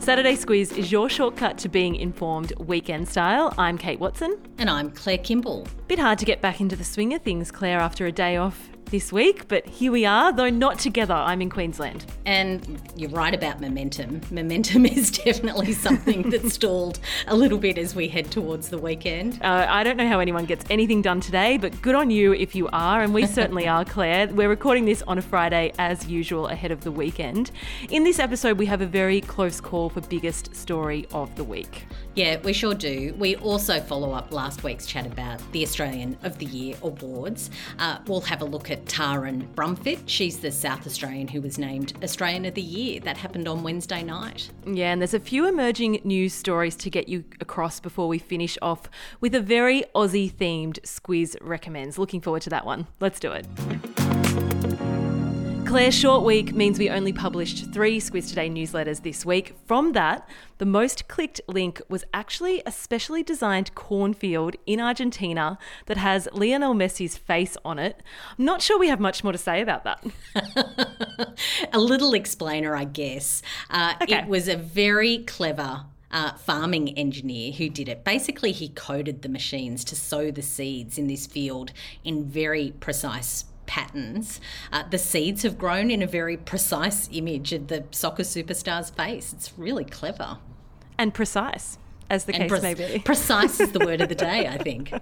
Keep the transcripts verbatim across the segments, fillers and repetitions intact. Saturday Squiz is your shortcut to being informed weekend style. I'm Kate Watson. And I'm Claire Kimball. Bit hard to get back into the swing of things, Claire, after a day off this week, but here we are, though not together. I'm in Queensland. And you're right about momentum. Momentum is definitely something that stalled a little bit as we head towards the weekend. Uh, I don't know how anyone gets anything done today, but good on you if you are, and we certainly are, Claire. We're recording this on a Friday as usual ahead of the weekend. In this episode, we have a very close call for biggest story of the week. Yeah, we sure do. We also follow up last week's chat about the Australian of the Year awards. Uh, we'll have a look at Tyran Brumfitt. She's the South Australian who was named Australian of the Year. That happened on Wednesday night. Yeah, and there's a few emerging news stories to get you across before we finish off with a very Aussie-themed Squiz Recommends. Looking forward to that one. Let's do it. Claire's short week means we only published three Squiz Today newsletters this week. From that, the most clicked link was actually a specially designed cornfield in Argentina that has Lionel Messi's face on it. I'm not sure we have much more to say about that. A little explainer, I guess. Uh, okay. It was a very clever Uh, farming engineer who did it. Basically, he coded the machines to sow the seeds in this field in very precise patterns. Uh, the seeds have grown in a very precise image of the soccer superstar's face. It's really clever. And precise, as the and case pre- may be. Precise is the word of the day, I think.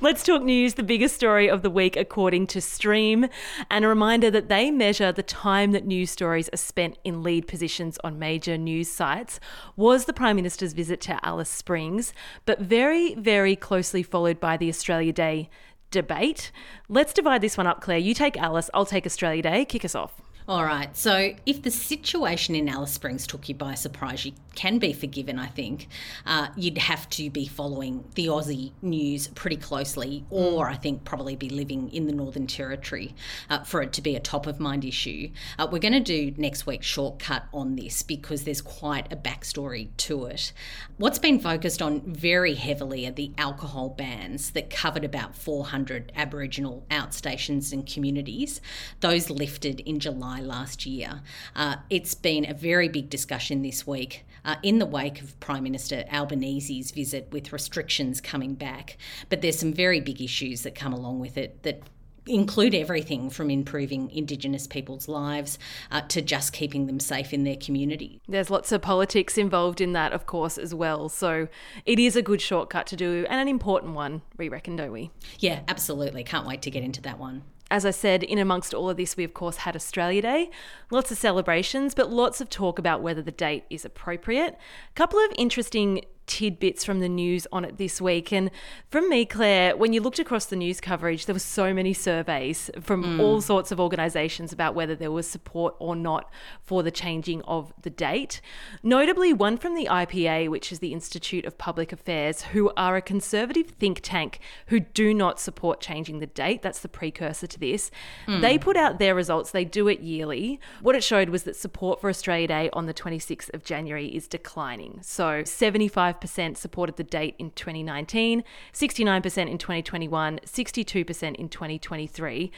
Let's talk news, the biggest story of the week according to Stream, and a reminder that they measure the time that news stories are spent in lead positions on major news sites, was the Prime Minister's visit to Alice Springs, but very, very closely followed by the Australia Day debate. Let's divide this one up, Claire. You take Alice, I'll take Australia Day. Kick us off. All right, so if the situation in Alice Springs took you by surprise, you can be forgiven, I think. Uh, you'd have to be following the Aussie news pretty closely, or I think probably be living in the Northern Territory uh, for it to be a top-of-mind issue. Uh, we're going to do next week's shortcut on this because there's quite a backstory to it. What's been focused on very heavily are the alcohol bans that covered about four hundred Aboriginal outstations and communities. Those lifted in July last year. Uh, it's been a very big discussion this week uh, in the wake of Prime Minister Albanese's visit with restrictions coming back. But there's some very big issues that come along with it that include everything from improving Indigenous people's lives uh, to just keeping them safe in their community. There's lots of politics involved in that, of course, as well. So it is a good shortcut to do and an important one, we reckon, don't we? Yeah, absolutely. Can't wait to get into that one. As I said, in amongst all of this, we of course had Australia Day, lots of celebrations, but lots of talk about whether the date is appropriate. A couple of interesting tidbits from the news on it this week. And from me, Claire, when you looked across the news coverage, there were so many surveys from mm. all sorts of organisations about whether there was support or not for the changing of the date. Notably, one from the I P A, which is the Institute of Public Affairs, who are a conservative think tank who do not support changing the date. That's the precursor to this. Mm. They put out their results. They do it yearly. What it showed was that support for Australia Day on the twenty-sixth of January is declining. So seventy-five percent supported the date in twenty nineteen, sixty-nine percent in twenty twenty-one, sixty-two percent in twenty twenty-three.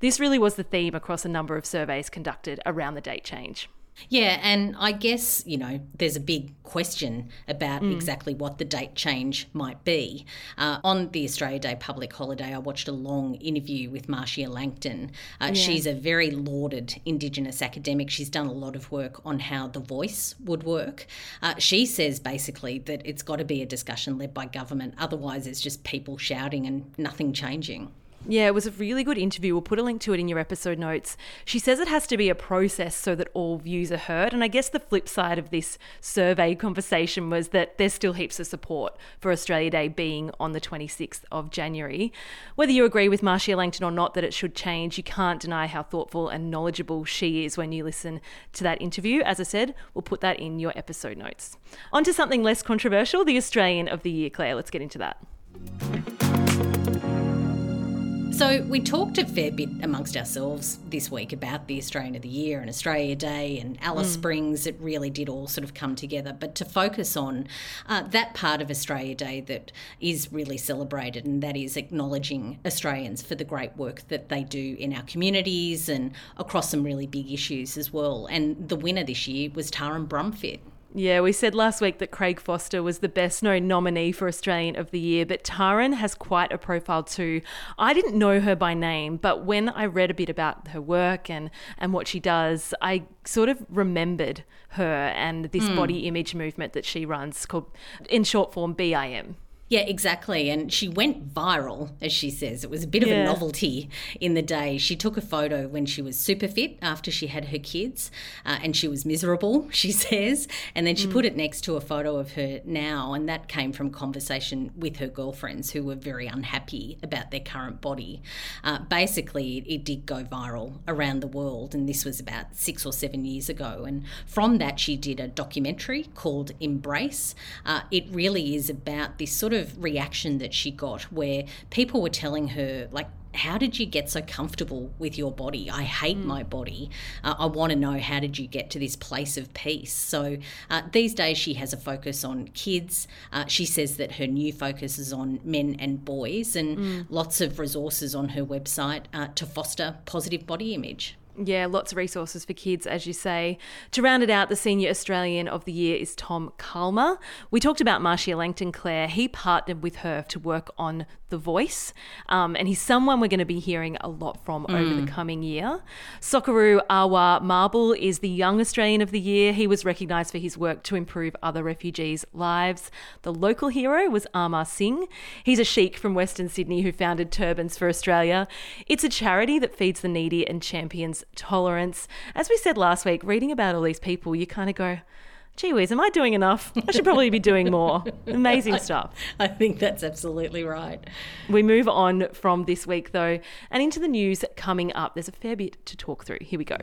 This really was the theme across a number of surveys conducted around the date change. Yeah, and I guess, you know, there's a big question about mm. exactly what the date change might be. Uh, on the Australia Day public holiday, I watched a long interview with Marcia Langton. Uh, yeah. She's a very lauded Indigenous academic. She's done a lot of work on how The Voice would work. Uh, she says basically that it's got to be a discussion led by government. Otherwise, it's just people shouting and nothing changing. Yeah, it was a really good interview. We'll put a link to it in your episode notes. She says it has to be a process so that all views are heard. And I guess the flip side of this survey conversation was that there's still heaps of support for Australia Day being on the twenty-sixth of January. Whether you agree with Marcia Langton or not that it should change, you can't deny how thoughtful and knowledgeable she is when you listen to that interview. As I said, we'll put that in your episode notes. On to something less controversial, the Australian of the Year, Claire. Let's get into that. So we talked a fair bit amongst ourselves this week about the Australian of the Year and Australia Day and Alice mm. Springs. It really did all sort of come together. But to focus on uh, that part of Australia Day that is really celebrated, and that is acknowledging Australians for the great work that they do in our communities and across some really big issues as well. And the winner this year was Tyran Brumfitt. Yeah, we said last week that Craig Foster was the best-known nominee for Australian of the Year, but Tyran has quite a profile too. I didn't know her by name, but when I read a bit about her work and, and what she does, I sort of remembered her and this mm. body image movement that she runs called, in short form, B I M. Yeah, exactly. And she went viral, as she says. It was a bit of yeah. a novelty in the day. She took a photo when she was super fit after she had her kids, uh, and she was miserable, she says. And then she mm. put it next to a photo of her now, and that came from conversation with her girlfriends who were very unhappy about their current body. Uh, basically, it did go viral around the world, and this was about six or seven years ago. And from that, she did a documentary called Embrace. Uh, it really is about this sort of of reaction that she got where people were telling her, like, how did you get so comfortable with your body? I hate mm. my body. Uh, I want to know, how did you get to this place of peace? So uh, these days she has a focus on kids. Uh, she says that her new focus is on men and boys, and mm. lots of resources on her website uh, to foster positive body image. Yeah, lots of resources for kids, as you say. To round it out, the Senior Australian of the Year is Tom Kalmer. We talked about Marcia Langton, Claire. He partnered with her to work on The Voice, um, and he's someone we're going to be hearing a lot from mm. over the coming year. Sokaru Awa Marble is the Young Australian of the Year. He was recognised for his work to improve other refugees' lives. The local hero was Amar Singh. He's a sheikh from Western Sydney who founded Turbans for Australia. It's a charity that feeds the needy and champions tolerance. As we said last week, reading about all these people, you kind of go, gee whiz, am I doing enough? I should probably be doing more. Amazing stuff. I, I think that's absolutely right. We move on from this week, though, and into the news coming up. There's a fair bit to talk through. Here we go.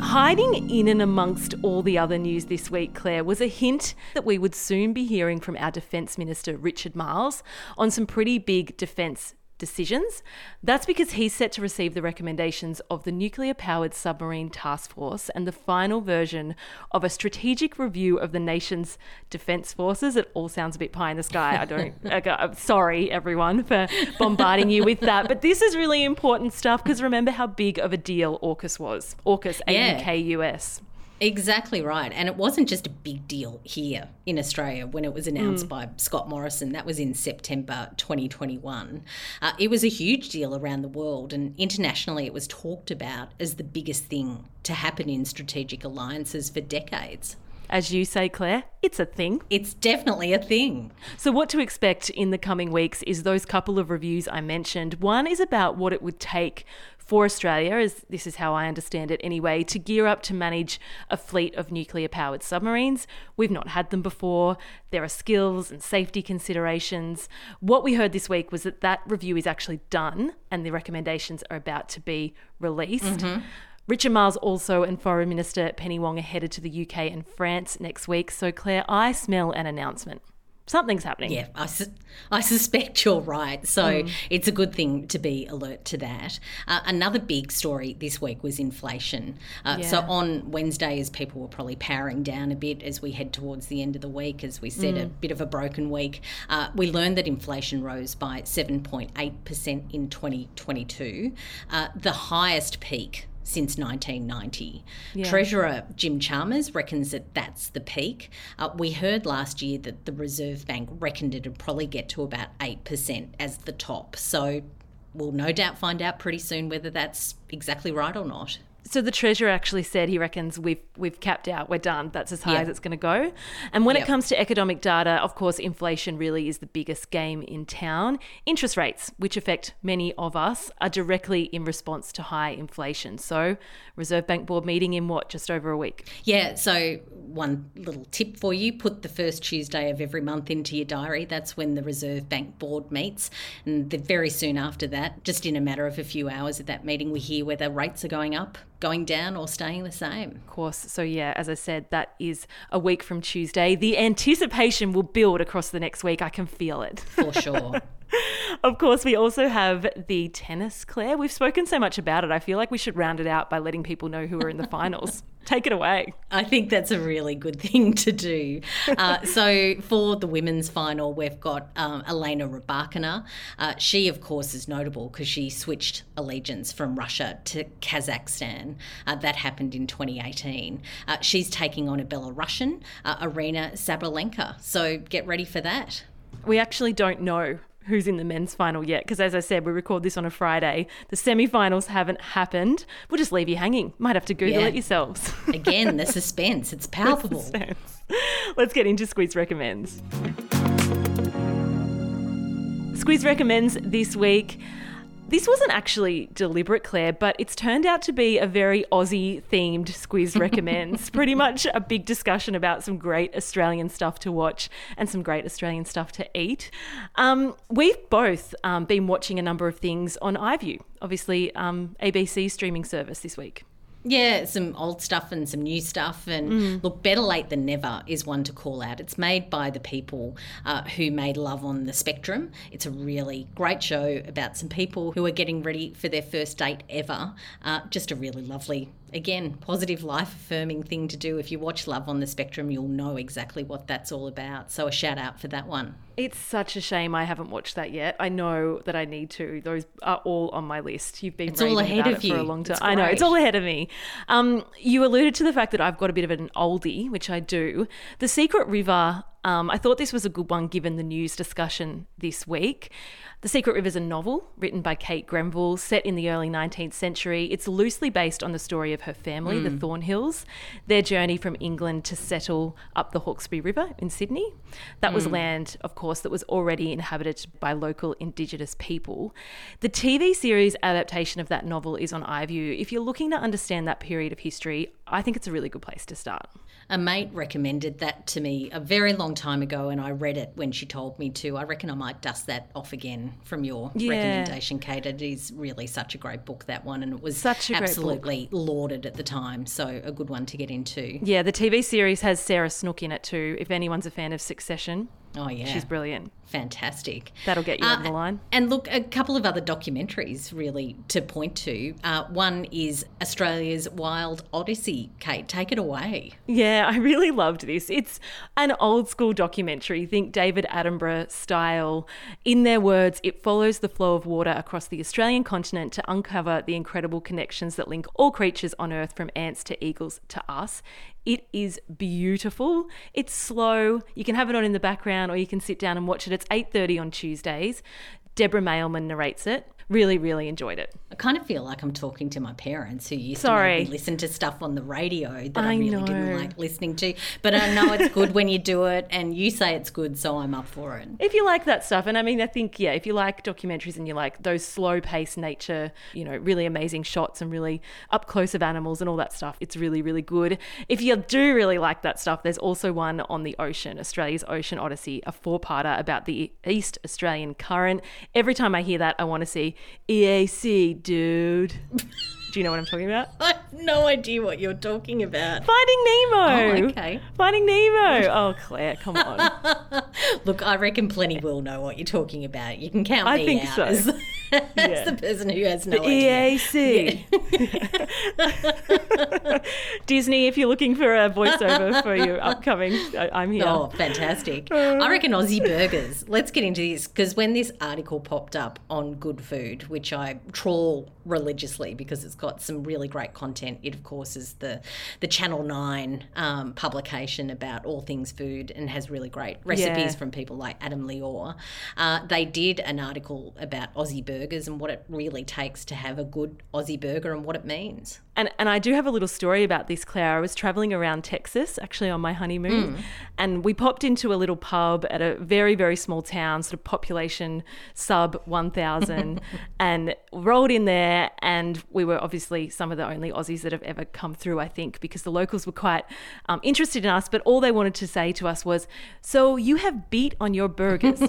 Hiding in and amongst all the other news this week, Claire, was a hint that we would soon be hearing from our Defence Minister, Richard Miles, on some pretty big defence decisions. That's because he's set to receive the recommendations of the Nuclear-Powered Submarine Task Force and the final version of a strategic review of the nation's defence forces. It all sounds a bit pie in the sky. I don't, I'm sorry everyone for bombarding you with that, but this is really important stuff because remember how big of a deal AUKUS was. AUKUS, A U K U S. Yeah. Exactly right. And it wasn't just a big deal here in Australia when it was announced mm. by Scott Morrison. That was in September twenty twenty-one. Uh, it was a huge deal around the world, and internationally it was talked about as the biggest thing to happen in strategic alliances for decades. As you say, Claire, it's a thing. It's definitely a thing. So what to expect in the coming weeks is those couple of reviews I mentioned. One is about what it would take for Australia, as this is how I understand it anyway, to gear up to manage a fleet of nuclear-powered submarines. We've not had them before. There are skills and safety considerations. What we heard this week was that that review is actually done and the recommendations are about to be released. Mm-hmm. Richard Miles also and Foreign Minister Penny Wong are headed to the U K and France next week. So, Claire, I smell an announcement. Something's happening. Yeah, I, su- I suspect you're right. So mm. it's a good thing to be alert to that. Uh, another big story this week was inflation. Uh, yeah. So on Wednesday, as people were probably powering down a bit as we head towards the end of the week, as we said, mm. a bit of a broken week, uh, we learned that inflation rose by seven point eight percent in twenty twenty-two, uh, the highest peak since nineteen ninety. Yeah. Treasurer Jim Chalmers reckons that that's the peak. Uh, we heard last year that the Reserve Bank reckoned it would probably get to about eight percent as the top. So we'll no doubt find out pretty soon whether that's exactly right or not. So the Treasurer actually said he reckons we've we've capped out, we're done, that's as high yep. as it's going to go. And when yep. it comes to economic data, of course, inflation really is the biggest game in town. Interest rates, which affect many of us, are directly in response to high inflation. So Reserve Bank Board meeting in what, just over a week? Yeah, so one little tip for you, put the first Tuesday of every month into your diary. That's when the Reserve Bank Board meets. And very soon after that, just in a matter of a few hours at that meeting, we hear whether rates are going up, going down or staying the same. Of course. So yeah, as I said, that is a week from Tuesday. The anticipation will build across the next week. I can feel it. For sure. Of course, we also have the tennis, Claire. We've spoken so much about it. I feel like we should round it out by letting people know who are in the finals. Take it away. I think that's a really good thing to do. Uh, so for the women's final, we've got um, Elena Rybakina. Uh, she, of course, is notable because she switched allegiance from Russia to Kazakhstan. Uh, that happened in twenty eighteen. Uh, she's taking on a Belarusian, uh, Aryna Sabalenka. So get ready for that. We actually don't know who's in the men's final yet, because as I said, we record this on a Friday. The semi-finals haven't happened. We'll just leave you hanging. Might have to Google yeah. it yourselves. Again, the suspense. It's palpable. Suspense. Let's get into Squiz Recommends. Squiz Recommends this week. This wasn't actually deliberate, Claire, but it's turned out to be a very Aussie-themed Squiz Recommends. Pretty much a big discussion about some great Australian stuff to watch and some great Australian stuff to eat. Um, we've both um, been watching a number of things on iView, obviously um, A B C streaming service this week. Yeah, some old stuff and some new stuff. And mm. look, Better Late Than Never is one to call out. It's made by the people uh, who made Love on the Spectrum. It's a really great show about some people who are getting ready for their first date ever. Uh, just a really lovely, again, positive, life-affirming thing to do. If you watch Love on the Spectrum, you'll know exactly what that's all about. So a shout-out for that one. It's such a shame I haven't watched that yet. I know that I need to. Those are all on my list. You've been it's raving all ahead about of it you. For a long time. I know, it's all ahead of me. Um, you alluded to the fact that I've got a bit of an oldie, which I do. The Secret River, um, I thought this was a good one given the news discussion this week. The Secret River is a novel written by Kate Grenville, set in the early nineteenth century. It's loosely based on the story of her family, mm. the Thornhills, their journey from England to settle up the Hawkesbury River in Sydney. That mm. was land, of course, that was already inhabited by local Indigenous people. The T V series adaptation of that novel is on iView. If you're looking to understand that period of history, I think it's a really good place to start. A mate recommended that to me a very long time ago and I read it when she told me to. I reckon I might dust that off again from your yeah. recommendation, Kate. It is really such a great book, that one, and it was such a absolutely lauded at the time, so a good one to get into. Yeah, the T V series has Sarah Snook in it too, if anyone's a fan of Succession. Oh, yeah. She's brilliant. Fantastic. That'll get you uh, over the line. And look, a couple of other documentaries really to point to. Uh, one is Australia's Wild Odyssey. Kate, take it away. Yeah, I really loved this. It's an old school documentary, think David Attenborough style. In their words, it follows the flow of water across the Australian continent to uncover the incredible connections that link all creatures on Earth, from ants to eagles to us. It is beautiful. It's slow. You can have it on in the background or you can sit down and watch it. It's eight thirty on Tuesdays. Deborah Mailman narrates it. Really, really enjoyed it. I kind of feel like I'm talking to my parents who used Sorry. to maybe listen to stuff on the radio that I, I really know. didn't like listening to. But I know it's good when you do it, and you say it's good, so I'm up for it. If you like that stuff, and I mean, I think, yeah, if you like documentaries and you like those slow-paced nature, you know, really amazing shots and really up-close of animals and all that stuff, it's really, really good. If you do really like that stuff, there's also one on the ocean, Australia's Ocean Odyssey, a four-parter about the East Australian Current. Every time I hear that, I want to see E A C, dude. Do you know what I'm talking about? I have no idea what you're talking about. Finding Nemo. Oh, okay. Finding Nemo. Oh, Claire, come on. Look, I reckon plenty will know what you're talking about. You can count I me think out so. as, yeah. as the person who has no the idea. E A C. Yeah. Disney, if you're looking for a voiceover for your upcoming, I'm here. Oh, fantastic. Um, I reckon Aussie burgers. Let's get into this, because when this article popped up on Good Food, which I trawl religiously because it's got some really great content. It, of course, is the the Channel nine um, publication about all things food and has really great recipes yeah. from people like Adam Lior. Uh, they did an article about Aussie burgers and what it really takes to have a good Aussie burger and what it means. And and I do have a little story about this, Claire. I was traveling around Texas, actually, on my honeymoon, mm. and we popped into a little pub at a very, very small town, sort of population sub one thousand, and rolled in there. And we were obviously some of the only Aussies that have ever come through, I think, because the locals were quite um, interested in us. But all they wanted to say to us was, "So you have beet on your burgers."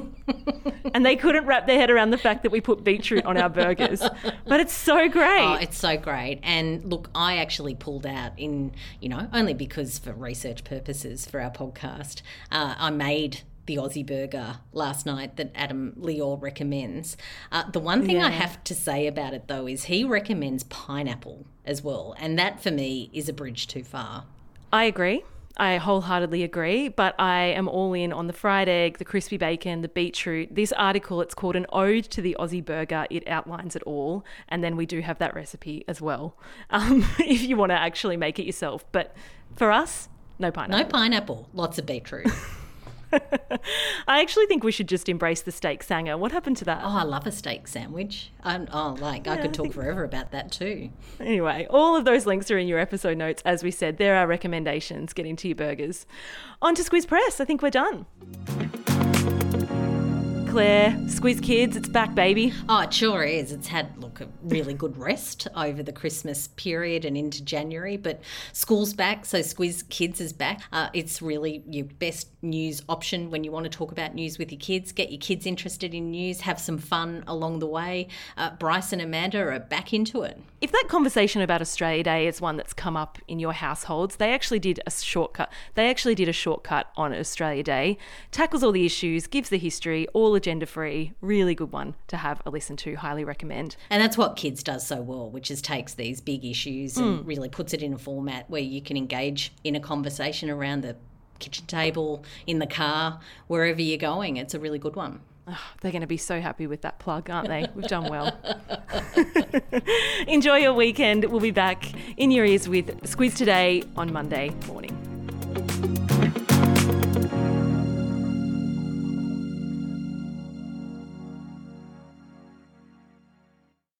And they couldn't wrap their head around the fact that we put beetroot on our burgers. But it's so great. Oh, it's so great. And look, I actually pulled out in, you know, only because for research purposes for our podcast, uh, I made the Aussie burger last night that Adam Lior recommends. Uh, the one thing yeah. I have to say about it, though, is he recommends pineapple as well. And that, for me, is a bridge too far. I agree. I wholeheartedly agree, but I am all in on the fried egg, the crispy bacon, the beetroot. This article, it's called An Ode to the Aussie Burger. It outlines it all. And then we do have that recipe as well, um, if you want to actually make it yourself. But for us, no pineapple. No pineapple, lots of beetroot. I actually think we should just embrace the steak sanger. What happened to that? Oh, I love a steak sandwich. I'm, oh, like yeah, I could I talk think... forever about that too. Anyway, all of those links are in your episode notes. As we said, there are recommendations. Get into your burgers. On to Squiz Press. I think we're done. Claire, Squiz Kids, it's back, baby. Oh, it sure is. It's had, look, a really good rest over the Christmas period and into January, but school's back, so Squiz Kids is back. Uh, it's really your best news option when you want to talk about news with your kids. Get your kids interested in news, have some fun along the way. Uh, Bryce and Amanda are back into it. If that conversation about Australia Day is one that's come up in your households, they actually did a shortcut. They actually did a shortcut on Australia Day, tackles all the issues, gives the history, all the gender-free, really good one to have a listen to, highly recommend. And that's what Kids does so well, which is takes these big issues mm. and really puts it in a format where you can engage in a conversation around the kitchen table, in the car, wherever you're going. It's a really good one. Oh, they're going to be so happy with that plug, aren't they? We've done well. Enjoy your weekend. We'll be back in your ears with Squiz Today on Monday morning.